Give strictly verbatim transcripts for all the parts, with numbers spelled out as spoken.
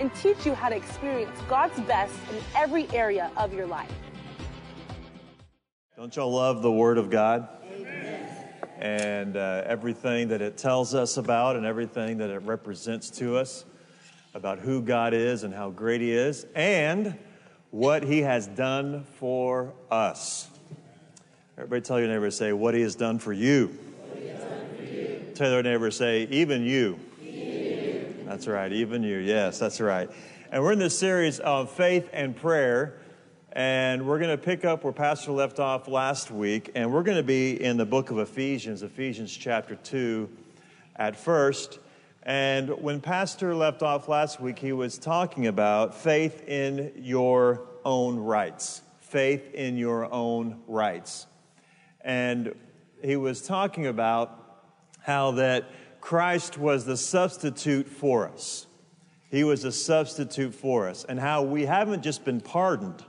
and teach you how to experience God's best in every area of your life. Don't y'all love the Word of God? Amen. And uh, everything that it tells us about and everything that it represents to us about who God is and how great He is and what He has done for us. Everybody tell your neighbor, say, what He has done for you. What He has done for you. Tell your neighbor, say, even you. Even you. That's right, even you. Yes, that's right. And we're in this series of faith and prayer. And we're going to pick up where Pastor left off last week, and we're going to be in the book of Ephesians, Ephesians chapter two at first. And when Pastor left off last week, he was talking about faith in your own rights, faith in your own rights. And he was talking about how that Christ was the substitute for us. He was a substitute for us, and how we haven't just been pardoned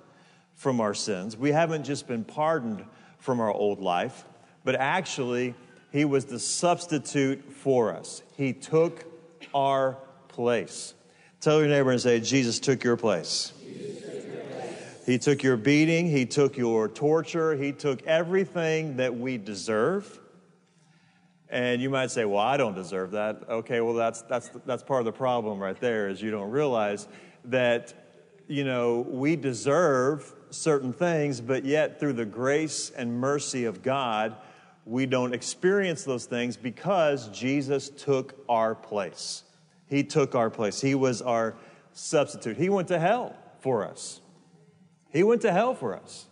from our sins. We haven't just been pardoned from our old life, but actually He was the substitute for us. He took our place. Tell your neighbor and say, Jesus took your place. Jesus took your place. He took your beating. He took your torture. He took everything that we deserve. And you might say, well, I don't deserve that. Okay, well, that's, that's, that's part of the problem right there, is you don't realize that, you know, we deserve certain things, but yet through the grace and mercy of God, we don't experience those things because Jesus took our place. He took our place. He was our substitute. He went to hell for us. He went to hell for us.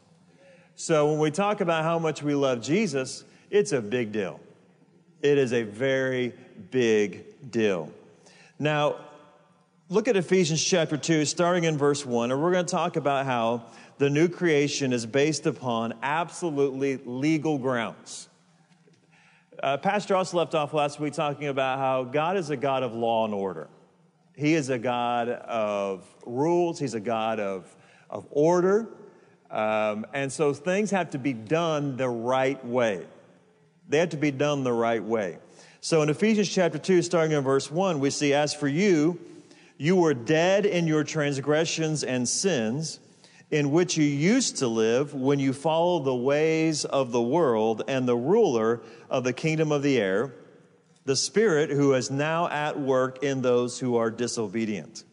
So when we talk about how much we love Jesus, it's a big deal. It is a very big deal. Now, look at Ephesians chapter two, starting in verse one, and we're going to talk about how the new creation is based upon absolutely legal grounds. Uh, Pastor also left off last week talking about how God is a God of law and order. He is a God of rules. He's a God of, of order. Um, and so things have to be done the right way. They have to be done the right way. So in Ephesians chapter two, starting in verse one, we see, as for you, you were dead in your transgressions and sins, in which you used to live when you followed the ways of the world and the ruler of the kingdom of the air, the Spirit who is now at work in those who are disobedient.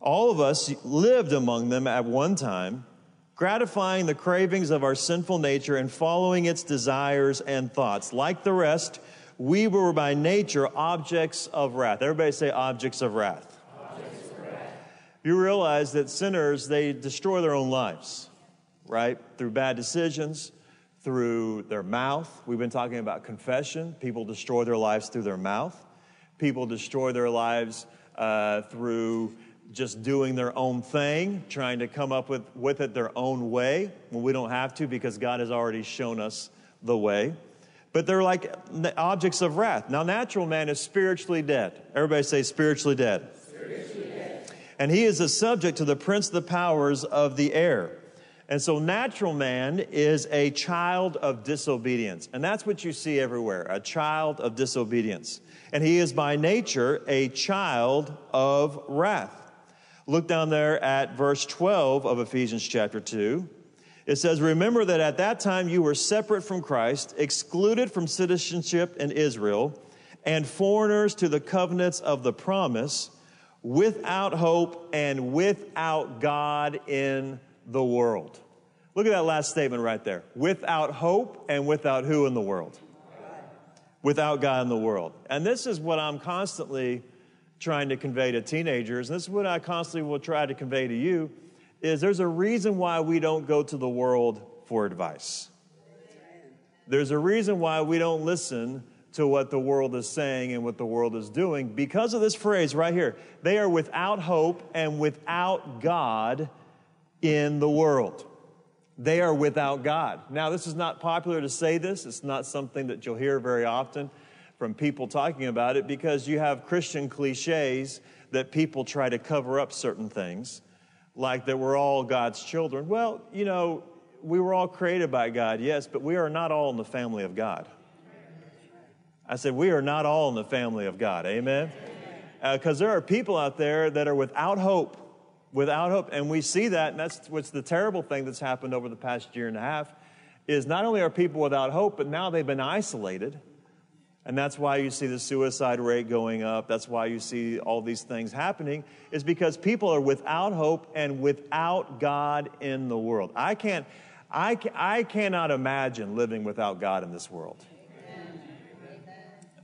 All of us lived among them at one time, gratifying the cravings of our sinful nature and following its desires and thoughts. Like the rest, we were by nature objects of wrath. Everybody say, objects of wrath. Objects of wrath. You realize that sinners, they destroy their own lives, right? Through bad decisions, through their mouth. We've been talking about confession. People destroy their lives through their mouth. People destroy their lives uh, through just doing their own thing, trying to come up with, with it their own way, when we don't have to, because God has already shown us the way. But they're like objects of wrath. Now, natural man is spiritually dead. Everybody say, spiritually dead. Spiritually dead. And he is a subject to the prince of the powers of the air. And so natural man is a child of disobedience. And that's what you see everywhere, a child of disobedience. And he is by nature a child of wrath. Look down there at verse twelve of Ephesians chapter two. It says, remember that at that time you were separate from Christ, excluded from citizenship in Israel, and foreigners to the covenants of the promise, without hope and without God in the world. Look at that last statement right there. Without hope and without who in the world? Without God in the world. And this is what I'm constantly trying to convey to teenagers, and this is what I constantly will try to convey to you, is there's a reason why we don't go to the world for advice. There's a reason why we don't listen to what the world is saying and what the world is doing because of this phrase right here. They are without hope and without God in the world. They are without God. Now, this is not popular to say this. It's not something that you'll hear very often from people talking about it because you have Christian cliches that people try to cover up certain things, like that we're all God's children. Well, you know, we were all created by God, yes, but we are not all in the family of God. I said, we are not all in the family of God, amen? Because uh, there are people out there that are without hope, without hope, and we see that, and that's what's the terrible thing that's happened over the past year and a half, is not only are people without hope, but now they've been isolated, and that's why you see the suicide rate going up, that's why you see all these things happening, is because people are without hope and without God in the world. I can't, I, I cannot imagine living without God in this world.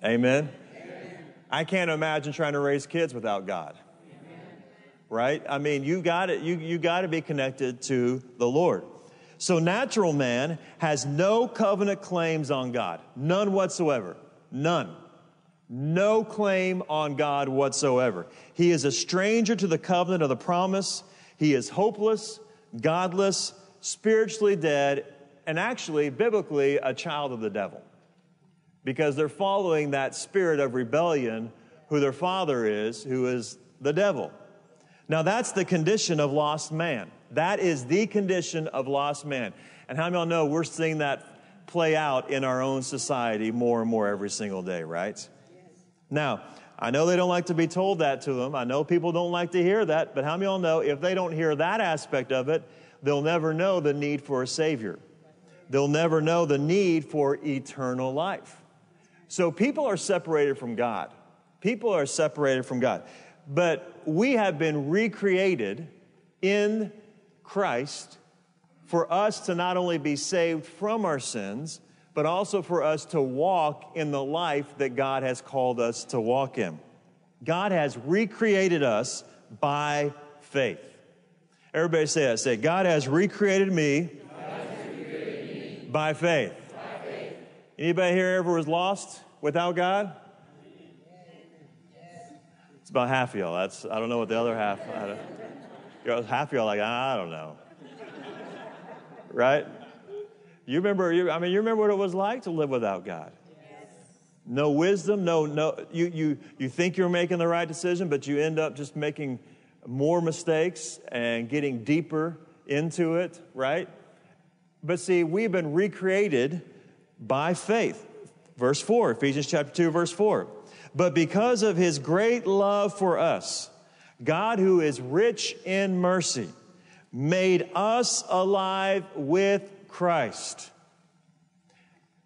Amen? Amen? I can't imagine trying to raise kids without God. Amen. Right? I mean, you got it. You, you got to be connected to the Lord. So natural man has no covenant claims on God. None whatsoever. None. No claim on God whatsoever. He is a stranger to the covenant of the promise. He is hopeless, godless, spiritually dead, and actually, biblically, a child of the devil. Because they're following that spirit of rebellion who their father is, who is the devil. Now, that's the condition of lost man. That is the condition of lost man. And how many of y'all know we're seeing that play out in our own society more and more every single day, right? Yes. Now, I know they don't like to be told that to them. I know people don't like to hear that. But how many of y'all know if they don't hear that aspect of it, they'll never know the need for a Savior. They'll never know the need for eternal life. So people are separated from God. People are separated from God. But we have been recreated in Christ for us to not only be saved from our sins, but also for us to walk in the life that God has called us to walk in. God has recreated us by faith. Everybody say that. Say, God has recreated me, God has recreated me. By faith. Anybody here ever was lost without God? It's about half of y'all. That's, I don't know what the other half. I don't, you're, half of y'all like, I don't know. Right? You remember, you, I mean, you remember what it was like to live without God. Yes. No wisdom, no, no. You, you, you think you're making the right decision, but you end up just making more mistakes and getting deeper into it, right? But see, we've been recreated by faith. Verse four, Ephesians chapter two, verse four. But because of his great love for us, God, who is rich in mercy, made us alive with Christ.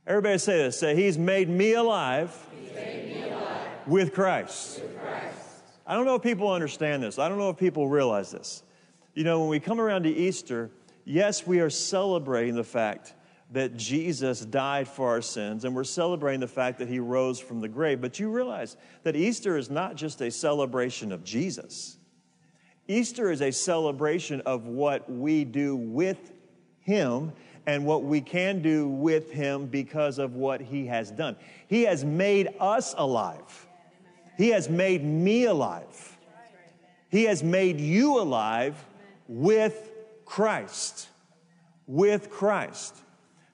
Everybody say this. Say, he's made me alive, he's made me alive with Christ. With Christ. I don't know if people understand this. I don't know if people realize this. You know, when we come around to Easter, yes, we are celebrating the fact that Jesus died for our sins, and we're celebrating the fact that he rose from the grave. But you realize that Easter is not just a celebration of Jesus. Easter is a celebration of what we do with him and what we can do with him because of what he has done. He has made us alive. He has made me alive. He has made you alive with Christ. With Christ.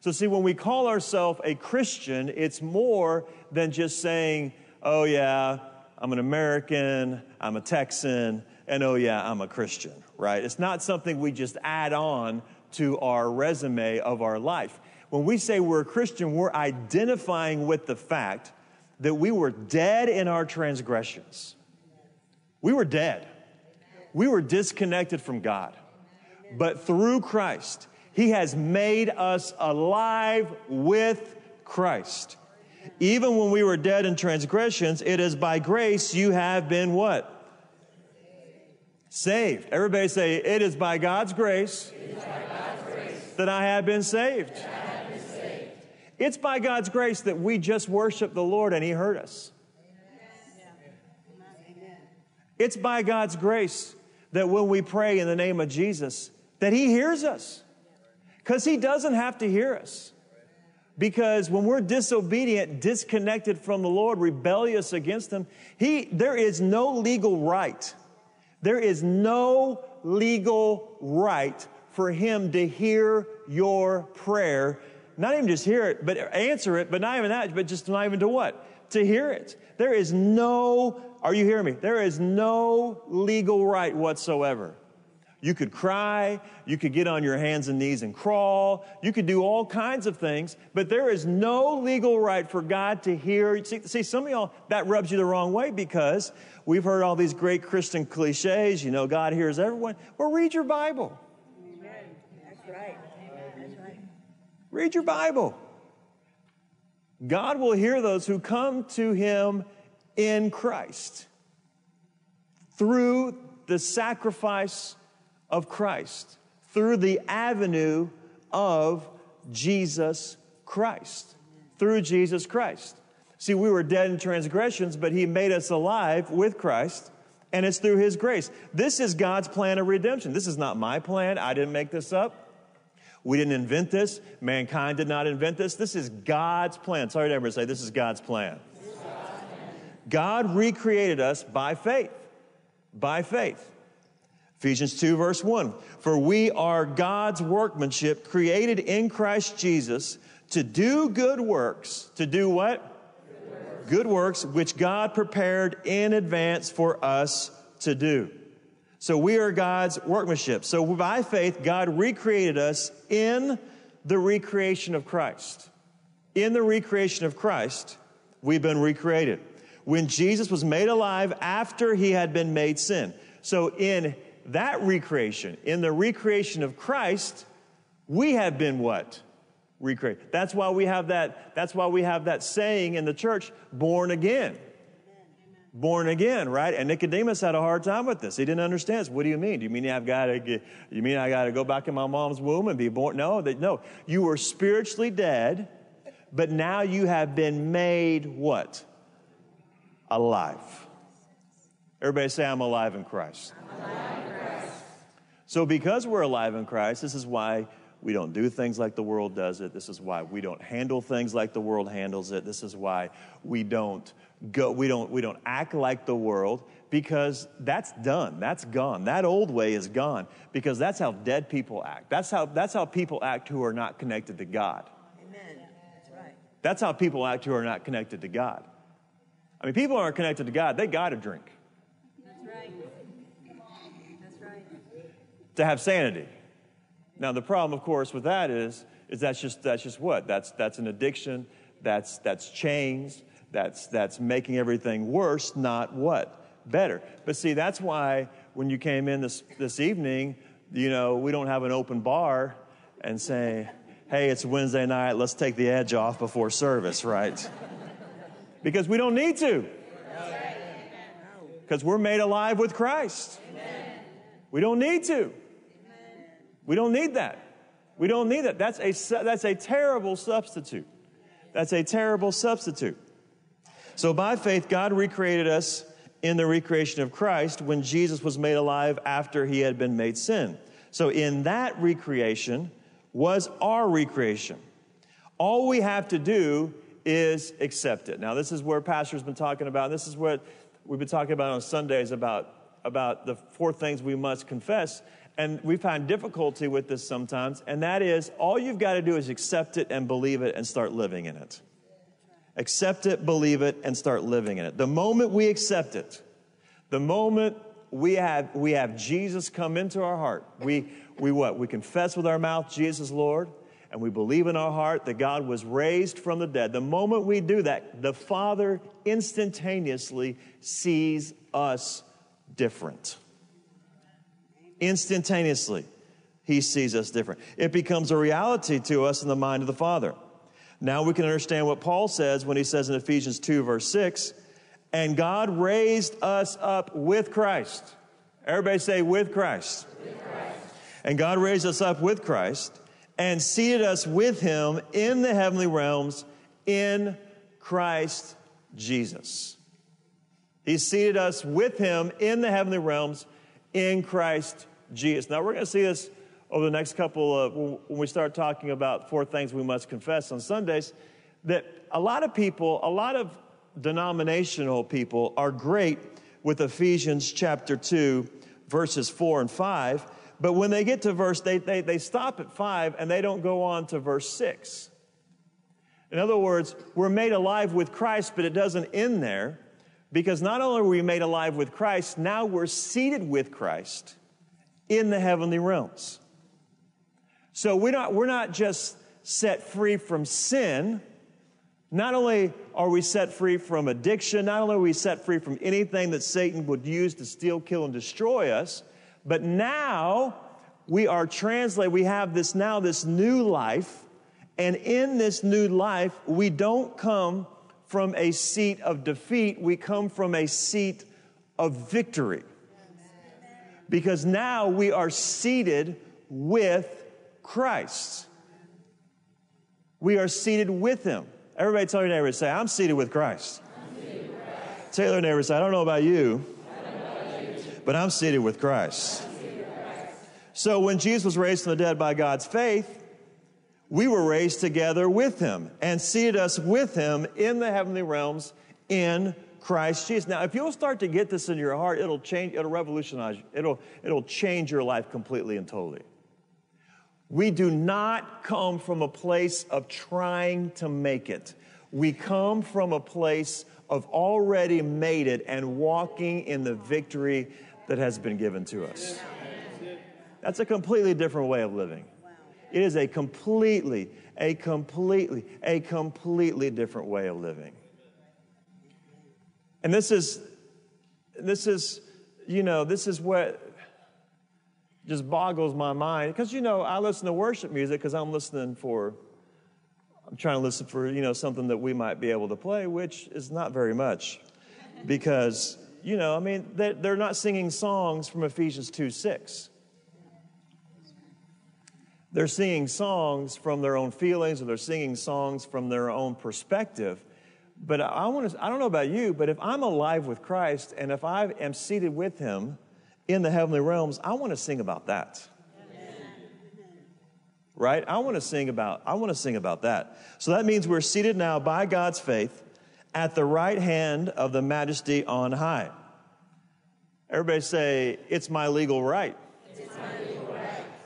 So see, when we call ourselves a Christian, it's more than just saying, oh yeah, I'm an American, I'm a Texan, and oh yeah, I'm a Christian, right? It's not something we just add on to our resume of our life. When we say we're a Christian, we're identifying with the fact that we were dead in our transgressions. We were dead. We were disconnected from God. But through Christ, he has made us alive with Christ. Even when we were dead in transgressions, it is by grace you have been what? Saved. Everybody say, it is by God's grace, by God's grace that I have been saved. I have been saved. It's by God's grace that we just worship the Lord and he heard us. Amen. It's by God's grace that when we pray in the name of Jesus, that he hears us. Because he doesn't have to hear us. Because when we're disobedient, disconnected from the Lord, rebellious against Him, He there is no legal right. There is no legal right for Him to hear your prayer. Not even just hear it, but answer it, but not even that, but just not even to what? To hear it. There is no, are you hearing me? There is no legal right whatsoever. You could cry, you could get on your hands and knees and crawl, you could do all kinds of things, but there is no legal right for God to hear. See, see, some of y'all, that rubs you the wrong way because we've heard all these great Christian cliches, you know, God hears everyone. Well, read your Bible. Amen. That's right. Amen. That's right. Read your Bible. God will hear those who come to Him in Christ through the sacrifice of Christ, through the avenue of Jesus Christ, through Jesus Christ. See, we were dead in transgressions, but He made us alive with Christ, and it's through His grace. This is God's plan of redemption. This is not my plan. I didn't make this up. We didn't invent this. Mankind did not invent this. This is God's plan. Sorry to everybody say, this is God's plan. This is God's plan. God recreated us by faith, by faith. Ephesians two, verse one, for we are God's workmanship created in Christ Jesus to do good works. To do what? Good works. Good works, which God prepared in advance for us to do. So we are God's workmanship. So by faith, God recreated us in the recreation of Christ. In the recreation of Christ, we've been recreated. When Jesus was made alive after He had been made sin. So in that recreation, in the recreation of Christ, we have been what? Recreated. That's why we have that, that's why we have that saying in the church, born again. Born again, right? And Nicodemus had a hard time with this. He didn't understand. What do you mean? Do you mean I've got to get, you mean I got to go back in my mom's womb and be born? No, that, no. You were spiritually dead, but now you have been made what? Alive. Everybody say, I'm alive in Christ. I'm alive in Christ. So because we're alive in Christ, this is why we don't do things like the world does it. This is why we don't handle things like the world handles it. This is why we don't go, we don't, we don't act like the world, because that's done. That's gone. That old way is gone, because that's how dead people act. That's how, that's how people act who are not connected to God. Amen. That's right. That's how people act who are not connected to God. I mean, people aren't connected to God. They got to drink. To have sanity. Now the problem, of course, with that is, is that's just that's just what that's that's an addiction. That's that's chains. That's that's making everything worse, not what better. But see, that's why when you came in this this evening, you know, we don't have an open bar and say, "Hey, it's Wednesday night. Let's take the edge off before service," right? Because we don't need to. Because we're made alive with Christ. Amen. We don't need to. We don't need that. We don't need that. That's a, that's a terrible substitute. That's a terrible substitute. So by faith, God recreated us in the recreation of Christ when Jesus was made alive after He had been made sin. So in that recreation was our recreation. All we have to do is accept it. Now, this is where Pastor's been talking about. This is what we've been talking about on Sundays about about the four things we must confess, and we find difficulty with this sometimes, and that is all you've got to do is accept it and believe it and start living in it. Accept it, believe it, and start living in it. The moment we accept it, the moment we have we have Jesus come into our heart, we we what? We confess with our mouth, Jesus Lord, and we believe in our heart that God was raised from the dead. The moment we do that, the Father instantaneously sees us different. Instantaneously, He sees us different. It becomes a reality to us in the mind of the Father. Now we can understand what Paul says when he says in Ephesians two, verse six, and God raised us up with Christ. Everybody say, with Christ. With Christ. And God raised us up with Christ and seated us with Him in the heavenly realms in Christ Jesus. He seated us with Him in the heavenly realms in Christ Jesus. Now, we're going to see this over the next couple of, when we start talking about four things we must confess on Sundays, that a lot of people, a lot of denominational people are great with Ephesians chapter two, verses four and five, but when they get to verse, they, they, they stop at five and they don't go on to verse six. In other words, we're made alive with Christ, but it doesn't end there, because not only are we made alive with Christ, now we're seated with Christ in the heavenly realms. So we're not, we're not just set free from sin. Not only are we set free from addiction, not only are we set free from anything that Satan would use to steal, kill, and destroy us, but now we are translated, we have this now, this new life, and in this new life, we don't come from a seat of defeat, we come from a seat of victory. Because now we are seated with Christ. We are seated with Him. Everybody tell your neighbor, say, I'm seated with Christ. I'm seated with Christ. Tell your neighbor, say, I don't know about you, know about you. But I'm seated with Christ. I'm seated with Christ. So when Jesus was raised from the dead by God's faith, we were raised together with Him and seated us with Him in the heavenly realms in Christ Jesus. Now, if you'll start to get this in your heart, it'll change, it'll revolutionize, it'll, it'll change your life completely and totally. We do not come from a place of trying to make it. We come from a place of already made it and walking in the victory that has been given to us. That's a completely different way of living. It is a completely, a completely, a completely different way of living. And this is, this is, you know, this is what just boggles my mind, because, you know, I listen to worship music because I'm listening for, I'm trying to listen for, you know, something that we might be able to play, which is not very much, because, you know, I mean, they, they're not singing songs from Ephesians two six. They're singing songs from their own feelings, or they're singing songs from their own perspective. But I want to, I don't know about you, but if I'm alive with Christ and if I am seated with Him in the heavenly realms, I want to sing about that. Amen. Right? I want to sing about, I want to sing about that. So that means we're seated now by God's faith at the right hand of the Majesty on high. Everybody say, it's my legal right. It's my legal right.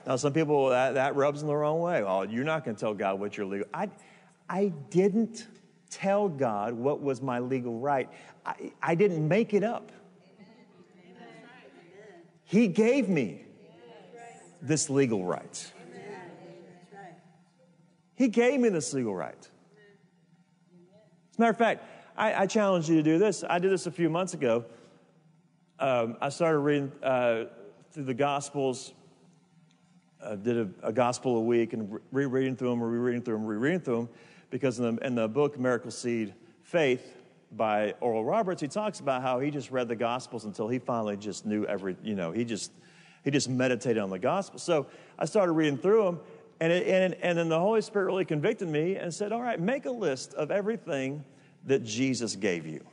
Now, some people, that, that rubs them the wrong way. Oh, you're not going to tell God what your legal... I, I didn't tell God what was my legal right. I, I didn't make it up. He gave me this legal right. He gave me this legal right. As a matter of fact, I, I challenge you to do this. I did this a few months ago. Um, I started reading uh, through the Gospels, uh, did a, a Gospel a week, and rereading through them, rereading through them, rereading through them, because in the, in the book Miracle Seed Faith, by Oral Roberts, he talks about how he just read the Gospels until he finally just knew every, you know, he just he just meditated on the Gospels. So I started reading through them, and, it, and, and then the Holy Spirit really convicted me and said, all right, make a list of everything that Jesus gave you.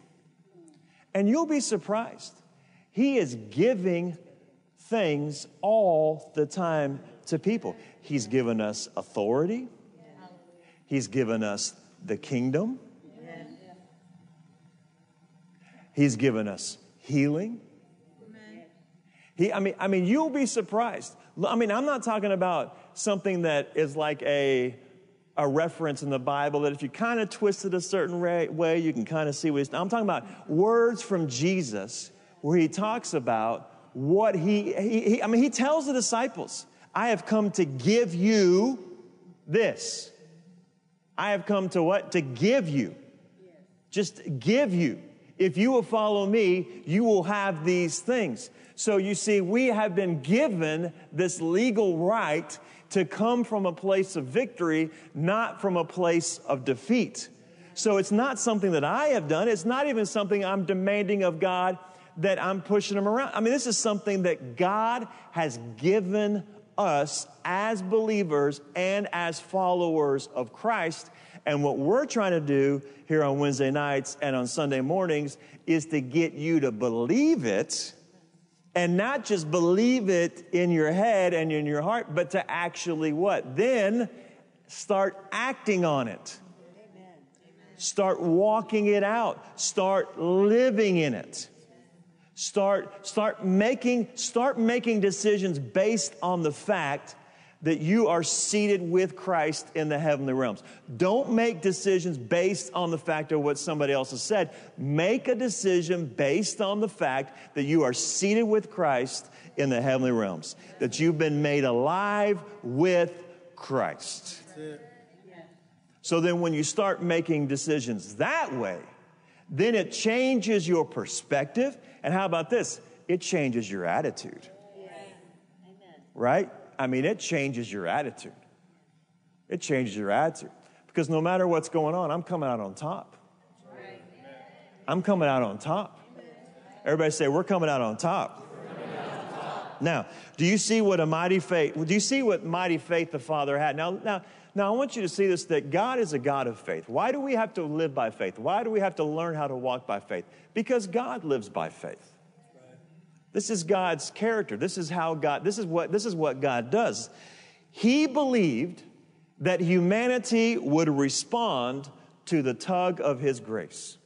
And you'll be surprised. He is giving things all the time to people. He's given us authority. He's given us the kingdom. He's given us healing. Amen. He, I mean, I mean, you'll be surprised. I mean, I'm not talking about something that is like a, a reference in the Bible that if you kind of twist it a certain way, you can kind of see what he's... I'm talking about words from Jesus where he talks about what he, he, he... I mean, he tells the disciples, I have come to give you this. I have come to what? To give you. Just give you. If you will follow me, you will have these things. So you see, we have been given this legal right to come from a place of victory, not from a place of defeat. So it's not something that I have done. It's not even something I'm demanding of God that I'm pushing Him around. I mean, this is something that God has given us as believers and as followers of Christ. And what we're trying to do here on Wednesday nights and on Sunday mornings is to get you to believe it and not just believe it in your head and in your heart, but to actually what? Then start acting on it. Amen. Start walking it out. Start living in it. Start, start, making, start making decisions based on the fact that you are seated with Christ in the heavenly realms. Don't make decisions based on the fact of what somebody else has said. Make a decision based on the fact that you are seated with Christ in the heavenly realms, that you've been made alive with Christ. That's it. So then when you start making decisions that way, then it changes your perspective. And how about this? It changes your attitude. Yeah. Right? I mean, it changes your attitude. It changes your attitude. Because no matter what's going on, I'm coming out on top. Right. I'm coming out on top. Everybody say, we're coming out on top. Out on top. Now, do you see what a mighty faith, do you see what mighty faith the Father had? Now, now, now, I want you to see this, that God is a God of faith. Why do we have to live by faith? Why do we have to learn how to walk by faith? Because God lives by faith. This is God's character. This is how God, this is what, this is what God does. He believed that humanity would respond to the tug of His grace.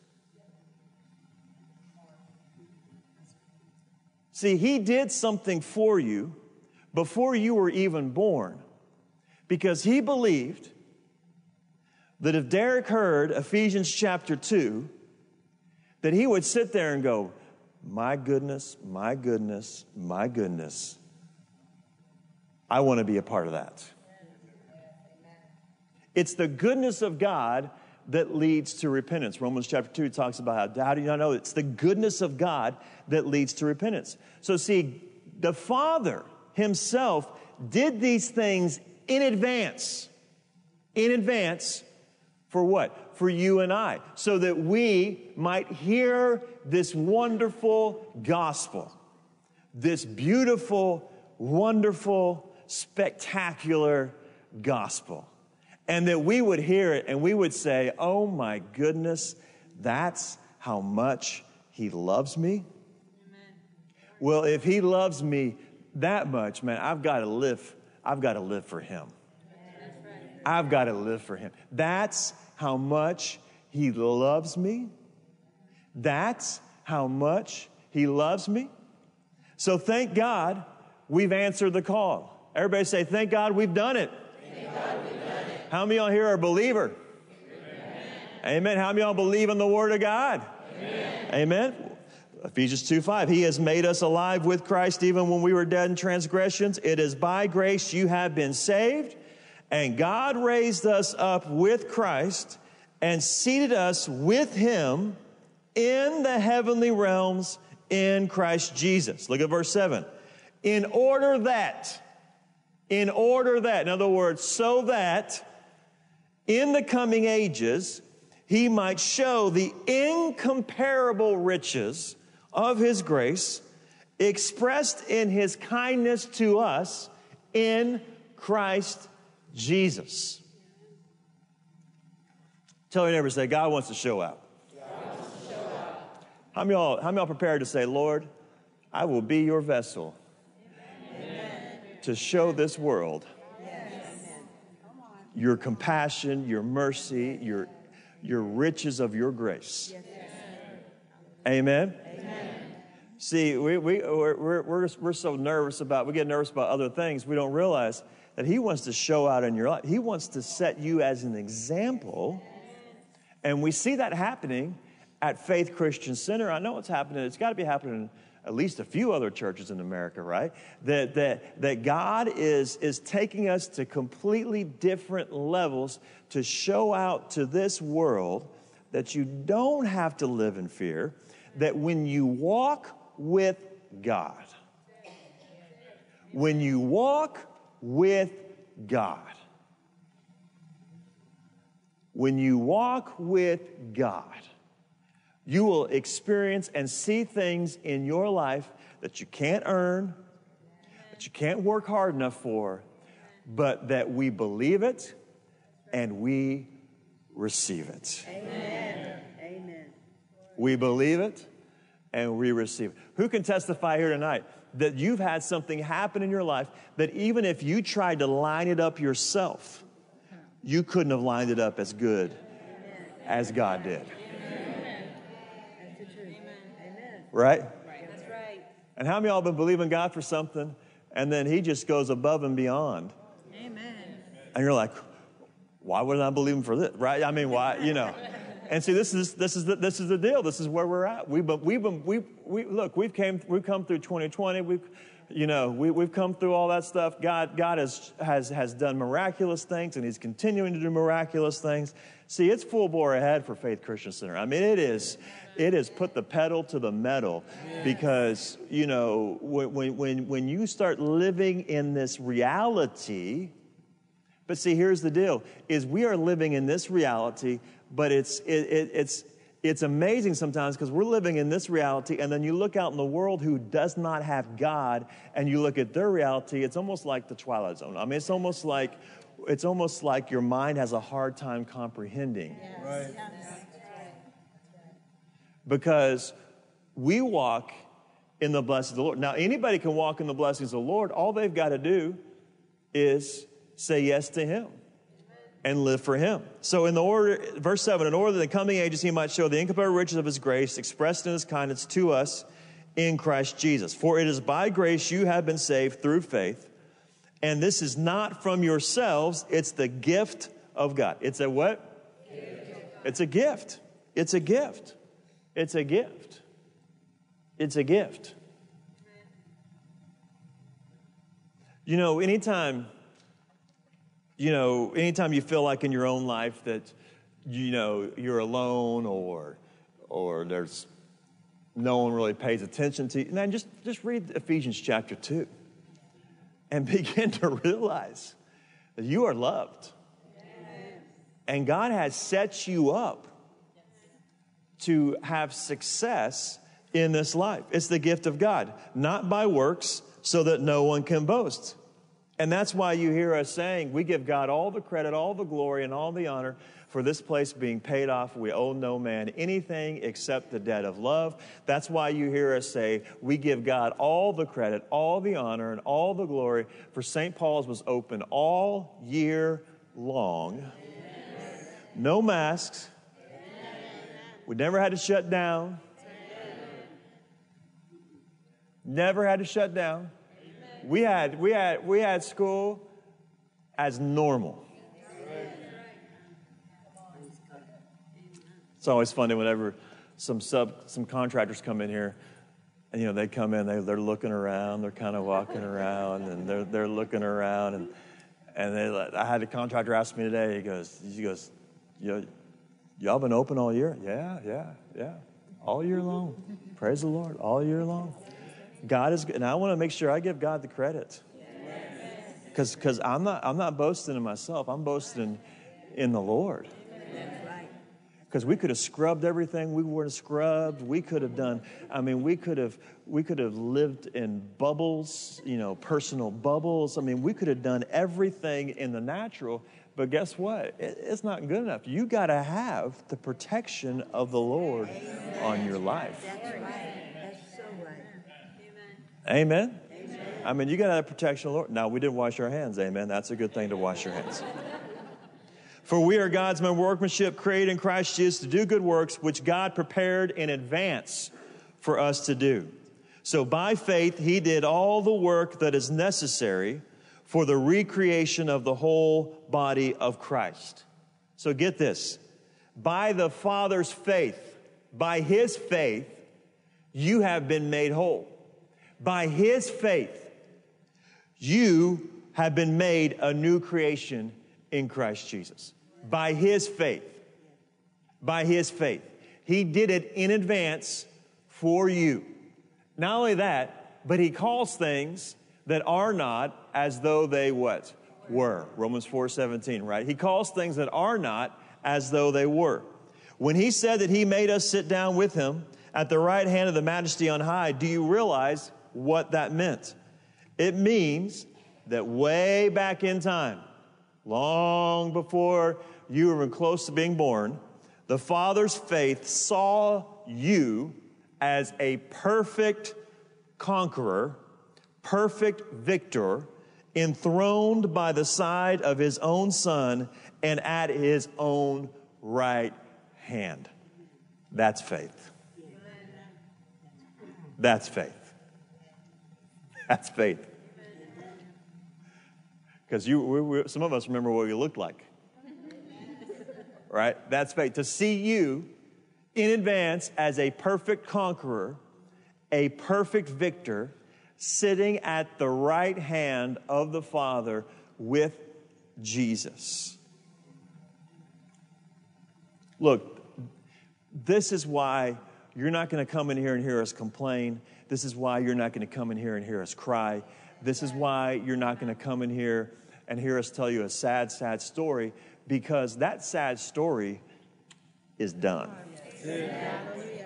See, He did something for you before you were even born, because He believed that if Derek heard Ephesians chapter two, that he would sit there and go, my goodness, my goodness, my goodness. I want to be a part of that. It's the goodness of God that leads to repentance. Romans chapter two talks about how, how do you not know? It's the goodness of God that leads to repentance. So see, the Father Himself did these things in advance. In advance for what? For you and I, so that we might hear this wonderful gospel, this beautiful, wonderful, spectacular gospel, and that we would hear it and we would say, oh my goodness, that's how much He loves me. Amen. Well, if He loves me that much, man, I've got to live, I've got to live for Him. I've got to live for Him. That's how much He loves me. That's how much He loves me. So thank God we've answered the call. Everybody say, thank God we've done it. Thank God we've done it. How many of y'all here are a believer? Amen. Amen. How many of y'all believe in the Word of God? Amen. Amen. Ephesians two five, He has made us alive with Christ even when we were dead in transgressions. It is by grace you have been saved. And God raised us up with Christ and seated us with Him in the heavenly realms in Christ Jesus. Look at verse seven. In order that, in order that, in other words, so that in the coming ages He might show the incomparable riches of His grace expressed in His kindness to us in Christ Jesus. Jesus. Tell your neighbor, say, God wants to show out. How many of y'all prepared to say, Lord, I will be your vessel. Amen. To show this world. Yes. Your compassion, your mercy, your, your riches of your grace. Yes. Amen. Amen. See, we, we, we're, we're, we're, we're so nervous about, we get nervous about other things. We don't realize that He wants to show out in your life. He wants to set you as an example. And we see that happening at Faith Christian Center. I know it's happening. It's got to be happening in at least a few other churches in America, right? That, that, that God is, is taking us to completely different levels to show out to this world that you don't have to live in fear, that when you walk with God, when you walk with God. When you walk with God, you will experience and see things in your life that you can't earn, that you can't work hard enough for, but that we believe it and we receive it. Amen. Amen. We believe it and we receive it. Who can testify here tonight that you've had something happen in your life that even if you tried to line it up yourself, you couldn't have lined it up as good as God did? Right? That's right. And how many of y'all been believing God for something, and then he just goes above and beyond? Amen. And you're like, why would I believe him for this? Right? I mean, why? You know. And see, this is this is the, this is the deal. This is where we're at. We've been, we've been, we we look. We've came we've come through twenty twenty. We've, you know, we we've come through all that stuff. God God has has has done miraculous things, and he's continuing to do miraculous things. See, it's full bore ahead for Faith Christian Center. I mean, it is it is put the pedal to the metal, because you know when when when you start living in this reality. But see, here's the deal: is we are living in this reality. But it's, it, it, it's, it's amazing sometimes, because we're living in this reality, and then you look out in the world who does not have God, and you look at their reality, it's almost like the Twilight Zone. I mean, it's almost like, it's almost like your mind has a hard time comprehending. Yes. Right. Yes. That's right. That's right. Because we walk in the blessings of the Lord. Now, anybody can walk in the blessings of the Lord. All they've got to do is say yes to him and live for him. So in the order, verse seven, in order that in coming ages he might show the incomparable riches of his grace expressed in his kindness to us in Christ Jesus. For it is by grace you have been saved through faith, and this is not from yourselves, it's the gift of God. It's a what? Gift. It's a gift. It's a gift. It's a gift. It's a gift. You know, anytime... You know, anytime you feel like in your own life that, you know, you're alone, or or there's no one really pays attention to you, man, just, just read Ephesians chapter two and begin to realize that you are loved. Yes. And God has set you up to have success in this life. It's the gift of God, not by works, so that no one can boast. And that's why you hear us saying, we give God all the credit, all the glory, and all the honor for this place being paid off. We owe no man anything except the debt of love. That's why you hear us say, we give God all the credit, all the honor, and all the glory, for Saint Paul's was open all year long. Yes. No masks. Yes. We never had to shut down. Yes. Never had to shut down. We had, we, had, we had school as normal. It's always funny whenever some sub some contractors come in here, and, you know, they come in, they, they're looking around, they're kind of walking around, and they're, they're looking around. And, and they, I had a contractor ask me today, he goes, he goes, y'all been open all year? Yeah, yeah, yeah, all year long. Praise the Lord, all year long. God is good, and I want to make sure I give God the credit, because because I'm not I'm not boasting in myself. I'm boasting in the Lord. Because we could have scrubbed everything. We weren't scrubbed. We could have done. I mean, we could have we could have lived in bubbles, you know, personal bubbles. I mean, we could have done everything in the natural. But guess what? It, it's not good enough. You got to have the protection of the Lord on your life. Amen? Amen. I mean, you got to have protection of the Lord. Now, we didn't wash our hands, amen. That's a good thing, to wash your hands. For we are God's men workmanship, created in Christ Jesus to do good works, which God prepared in advance for us to do. So by faith, he did all the work that is necessary for the recreation of the whole body of Christ. So get this. By the Father's faith, by his faith, you have been made whole. By his faith, you have been made a new creation in Christ Jesus. By his faith. By his faith. He did it in advance for you. Not only that, but he calls things that are not as though they what? Were. Romans four seventeen, right? He calls things that are not as though they were. When he said that he made us sit down with him at the right hand of the majesty on high, do you realize what that meant? It means that way back in time, long before you were even close to being born, the Father's faith saw you as a perfect conqueror, perfect victor, enthroned by the side of his own Son and at his own right hand. That's faith. That's faith. That's faith. Because you, we, we, some of us remember what you looked like. Right? That's faith. To see you in advance as a perfect conqueror, a perfect victor, sitting at the right hand of the Father with Jesus. Look, this is why you're not going to come in here and hear us complain. This is why you're not going to come in here and hear us cry. This is why you're not going to come in here and hear us tell you a sad, sad story, because that sad story is done. That's it.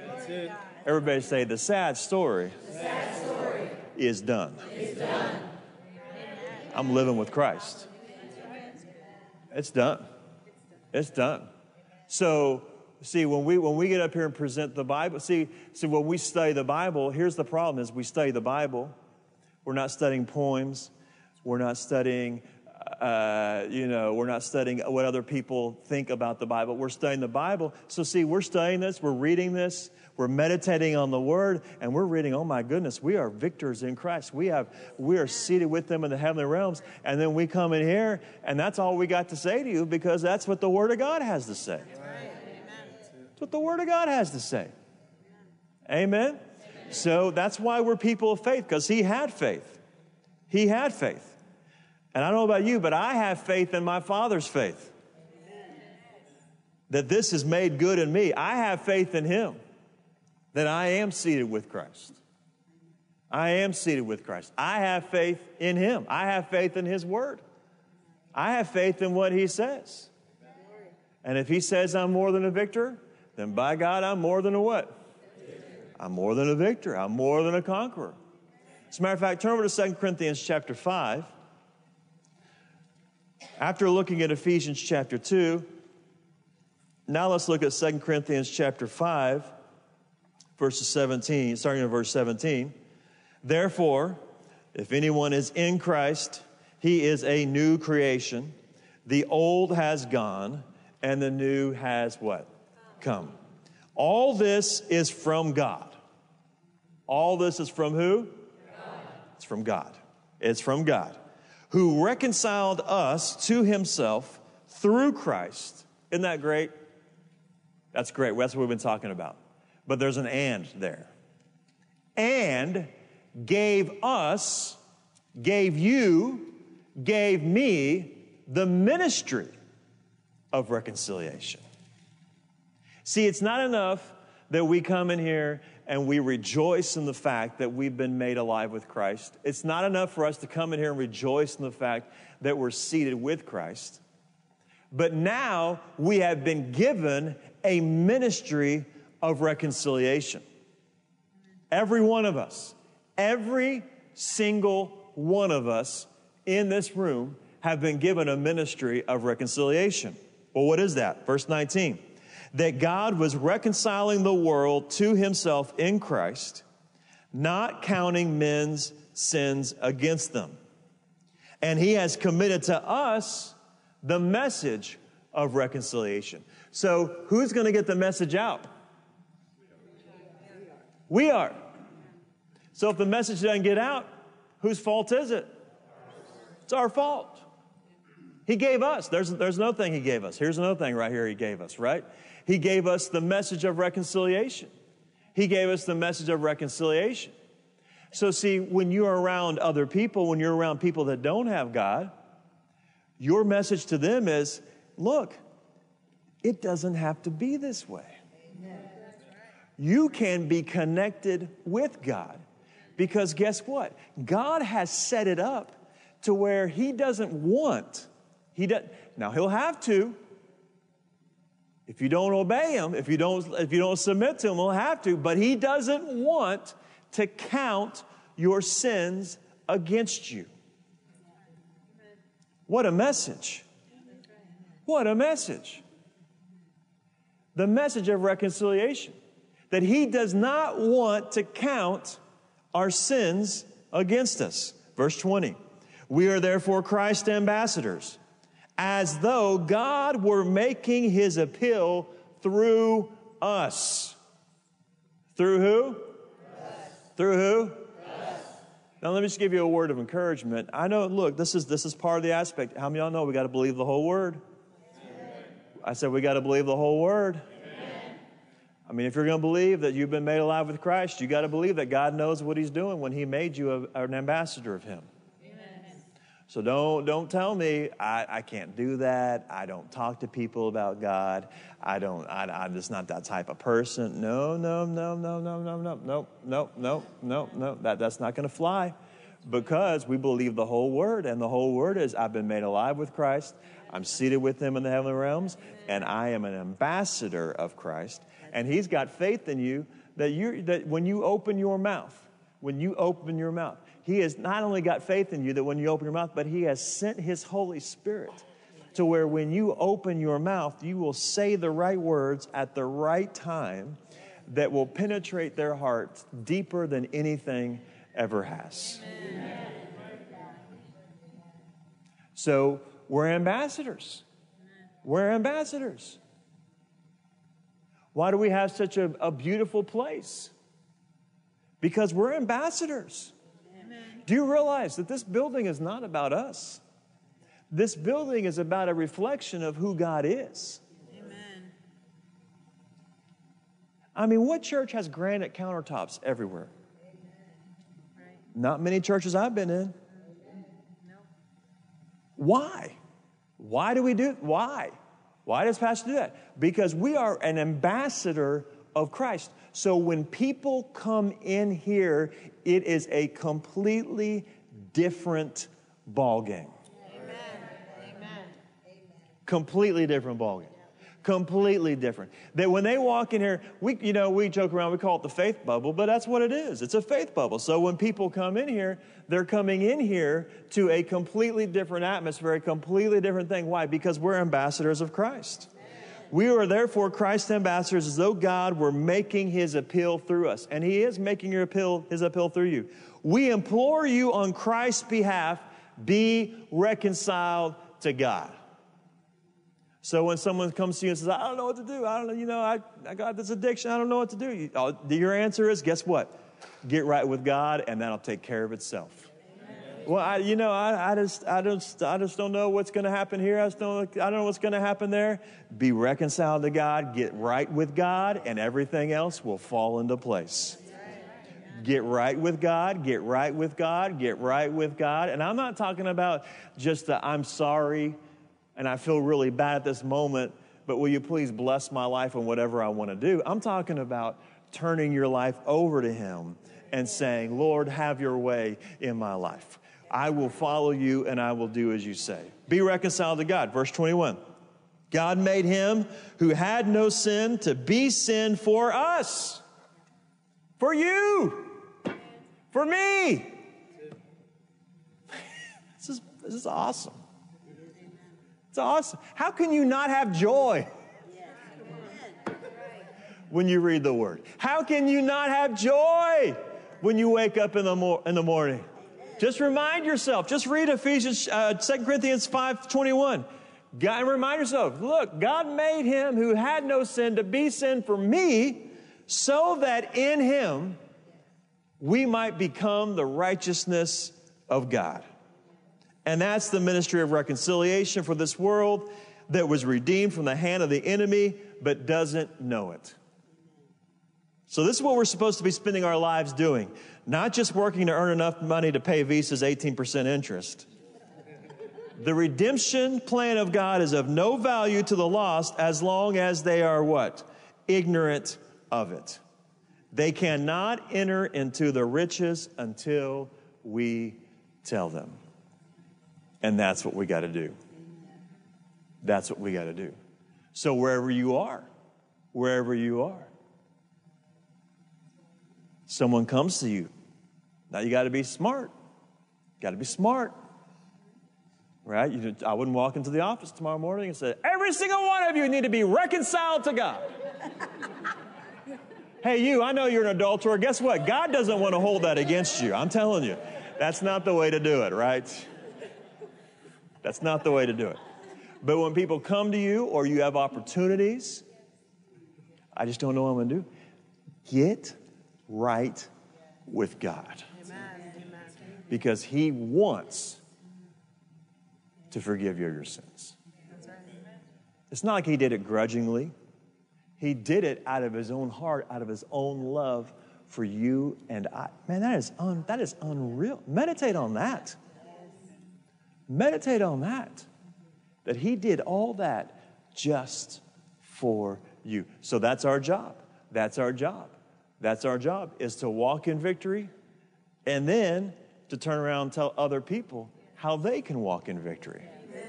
That's it. Everybody say, the sad story, the sad story is done. Is done. I'm living with Christ. It's done. It's done. So, see, when we when we get up here and present the Bible, see, see, when we study the Bible, here's the problem is we study the Bible. We're not studying poems. We're not studying, uh, you know, we're not studying what other people think about the Bible. We're studying the Bible. So, see, we're studying this. We're reading this. We're meditating on the Word, and we're reading, oh, my goodness, we are victors in Christ. We have, we are seated with them in the heavenly realms, and then we come in here, and that's all we got to say to you, because that's what the Word of God has to say. That's what the Word of God has to say. Amen? Amen. So that's why we're people of faith, because he had faith. He had faith. And I don't know about you, but I have faith in my Father's faith. Amen. That this is made good in me. I have faith in him that I am seated with Christ. I am seated with Christ. I have faith in him. I have faith in his word. I have faith in what he says. And if he says I'm more than a victor, then by God, I'm more than a what? I'm more than a victor. I'm more than a conqueror. As a matter of fact, turn over to Second Corinthians chapter five. After looking at Ephesians chapter two, now let's look at Second Corinthians chapter five, verses seventeen, starting in verse seventeen. Therefore, if anyone is in Christ, he is a new creation. The old has gone, and the new has what? Come. All this is from God. All this is from who? God. It's from God. It's from God, who reconciled us to himself through Christ. Isn't that great? That's great. That's what we've been talking about. But there's an and there. And gave us, gave you, gave me the ministry of reconciliation. See, it's not enough that we come in here and we rejoice in the fact that we've been made alive with Christ. It's not enough for us to come in here and rejoice in the fact that we're seated with Christ. But now we have been given a ministry of reconciliation. Every one of us, every single one of us in this room have been given a ministry of reconciliation. Well, what is that? Verse nineteen. That God was reconciling the world to himself in Christ, not counting men's sins against them. And he has committed to us the message of reconciliation. So who's going to get the message out? We are. So if the message doesn't get out, whose fault is it? It's our fault. He gave us. There's, there's another thing he gave us. Here's another thing right here he gave us, right? He gave us the message of reconciliation. He gave us the message of reconciliation. So see, when you're around other people, when you're around people that don't have God, your message to them is, look, it doesn't have to be this way. Amen. You can be connected with God, because guess what? God has set it up to where he doesn't want. He does, now he'll have to. If you don't obey him, if you don't, if you don't submit to him, he'll have to. But he doesn't want to count your sins against you. What a message. What a message. The message of reconciliation. that he does not want to count our sins against us. Verse twenty, we are therefore Christ's ambassadors, as though God were making his appeal through us. Through who? Yes. Through who? Yes. Now let me just give you a word of encouragement. I know, look, this is, this is part of the aspect. How many of y'all know we got to believe the whole word? Amen. I said we got to believe the whole word. Amen. I mean, if you're going to believe that you've been made alive with Christ, you got to believe that God knows what he's doing when he made you a, an ambassador of him. Amen. So don't, don't tell me I, I can't do that. I don't talk to people about God. I don't, I, I'm just not that type of person. No, no, no, no, no, no, no, no, no, no, no, no. That, that's not going to fly, because we believe the whole word, and the whole word is I've been made alive with Christ. I'm seated with him in the heavenly realms, and I am an ambassador of Christ. And he's got faith in you that you, that when you open your mouth, when you open your mouth, he has not only got faith in you that when you open your mouth, but he has sent his Holy Spirit to where when you open your mouth, you will say the right words at the right time that will penetrate their hearts deeper than anything ever has. Amen. So we're ambassadors. We're ambassadors. Why do we have such a, a beautiful place? Because we're ambassadors. Do you realize that this building is not about us? This building is about a reflection of who God is. Amen. I mean, what church has granite countertops everywhere? Right. Not many churches I've been in. No. Why? Why do we do it? Why? Why does Pastor do that? Because we are an ambassador of Christ. So when people come in here, it is a completely different ballgame. Amen. Amen. Completely different ballgame. Completely different. That when they walk in here, we, you know, we joke around, we call it the faith bubble, but that's what it is. It's a faith bubble. So when people come in here, they're coming in here to a completely different atmosphere, a completely different thing. Why? Because we're ambassadors of Christ. We are therefore Christ's ambassadors, as though God were making his appeal through us. And he is making your appeal, his appeal through you. We implore you on Christ's behalf, be reconciled to God. So when someone comes to you and says, I don't know what to do. I don't know, you know, I, I got this addiction. I don't know what to do. You, uh, your answer is, guess what? Get right with God, and that'll take care of itself. Well, I, you know, I, I just, I don't, I just don't know what's going to happen here. I just don't, I don't know what's going to happen there. Be reconciled to God. Get right with God, and everything else will fall into place. Get right with God. Get right with God. Get right with God. And I'm not talking about just the I'm sorry, and I feel really bad at this moment, but will you please bless my life and whatever I want to do? I'm talking about turning your life over to Him and saying, Lord, have your way in my life. I will follow you, and I will do as you say. Be reconciled to God. Verse twenty-one, God made him who had no sin to be sin for us, for you, for me. This is, this is awesome. It's awesome. How can you not have joy when you read the word? How can you not have joy when you wake up in the, mor- in the morning? Just remind yourself. Just read Ephesians, uh, Second Corinthians five twenty-one. God, remind yourself, look, God made him who had no sin to be sin for me, so that in him we might become the righteousness of God. And that's the ministry of reconciliation for this world that was redeemed from the hand of the enemy but doesn't know it. So this is what we're supposed to be spending our lives doing. Not just working to earn enough money to pay Visa's eighteen percent interest. The redemption plan of God is of no value to the lost as long as they are what? Ignorant of it. They cannot enter into the riches until we tell them. And that's what we got to do. That's what we got to do. So wherever you are, wherever you are, someone comes to you. Now you got to be smart. Got to be smart, right? You, I wouldn't walk into the office tomorrow morning and say, every single one of you need to be reconciled to God. Hey, you, I know you're an adulterer. Guess what? God doesn't want to hold that against you. I'm telling you, that's not the way to do it, right? That's not the way to do it. But when people come to you or you have opportunities, I just don't know what I'm going to do. Get right with God. Because he wants to forgive you your sins. It's not like he did it grudgingly. He did it out of his own heart, out of his own love for you and I. Man, that is un, that is unreal. Meditate on that. Meditate on that. That he did all that just for you. So that's our job. That's our job. That's our job, is to walk in victory and then to turn around and tell other people how they can walk in victory. Amen.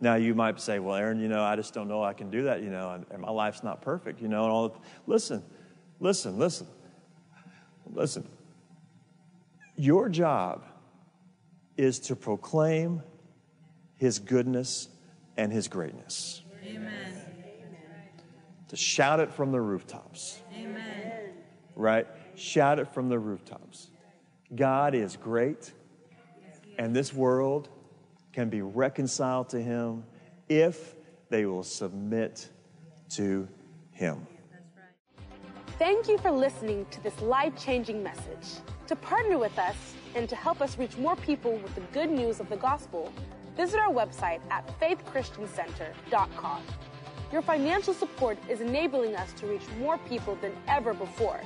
Now, you might say, well, Aaron, you know, I just don't know I can do that, you know, and, and my life's not perfect, you know, and all that. Listen, listen, listen, listen. Your job is to proclaim his goodness and his greatness. Amen. To shout it from the rooftops. Amen. Right? Shout it from the rooftops. God is great, and this world can be reconciled to him if they will submit to him. Thank you for listening to this life-changing message. To partner with us and to help us reach more people with the good news of the gospel, visit our website at faith christian center dot com. Your financial support is enabling us to reach more people than ever before.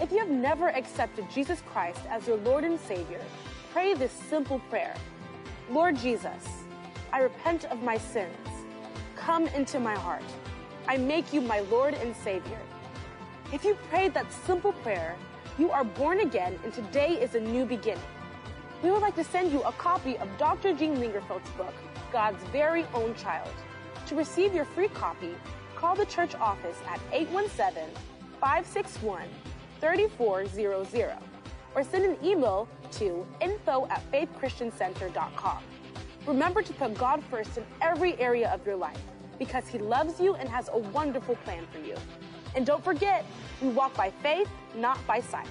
If you have never accepted Jesus Christ as your Lord and Savior, pray this simple prayer. Lord Jesus, I repent of my sins. Come into my heart. I make you my Lord and Savior. If you prayed that simple prayer, you are born again and today is a new beginning. We would like to send you a copy of Doctor Jean Lingerfeld's book, God's Very Own Child. To receive your free copy, call the church office at eight one seven, five six one, three four zero zero or send an email to info at faith christian center dot com. Remember to put God first in every area of your life because he loves you and has a wonderful plan for you. And don't forget, we walk by faith, not by sight.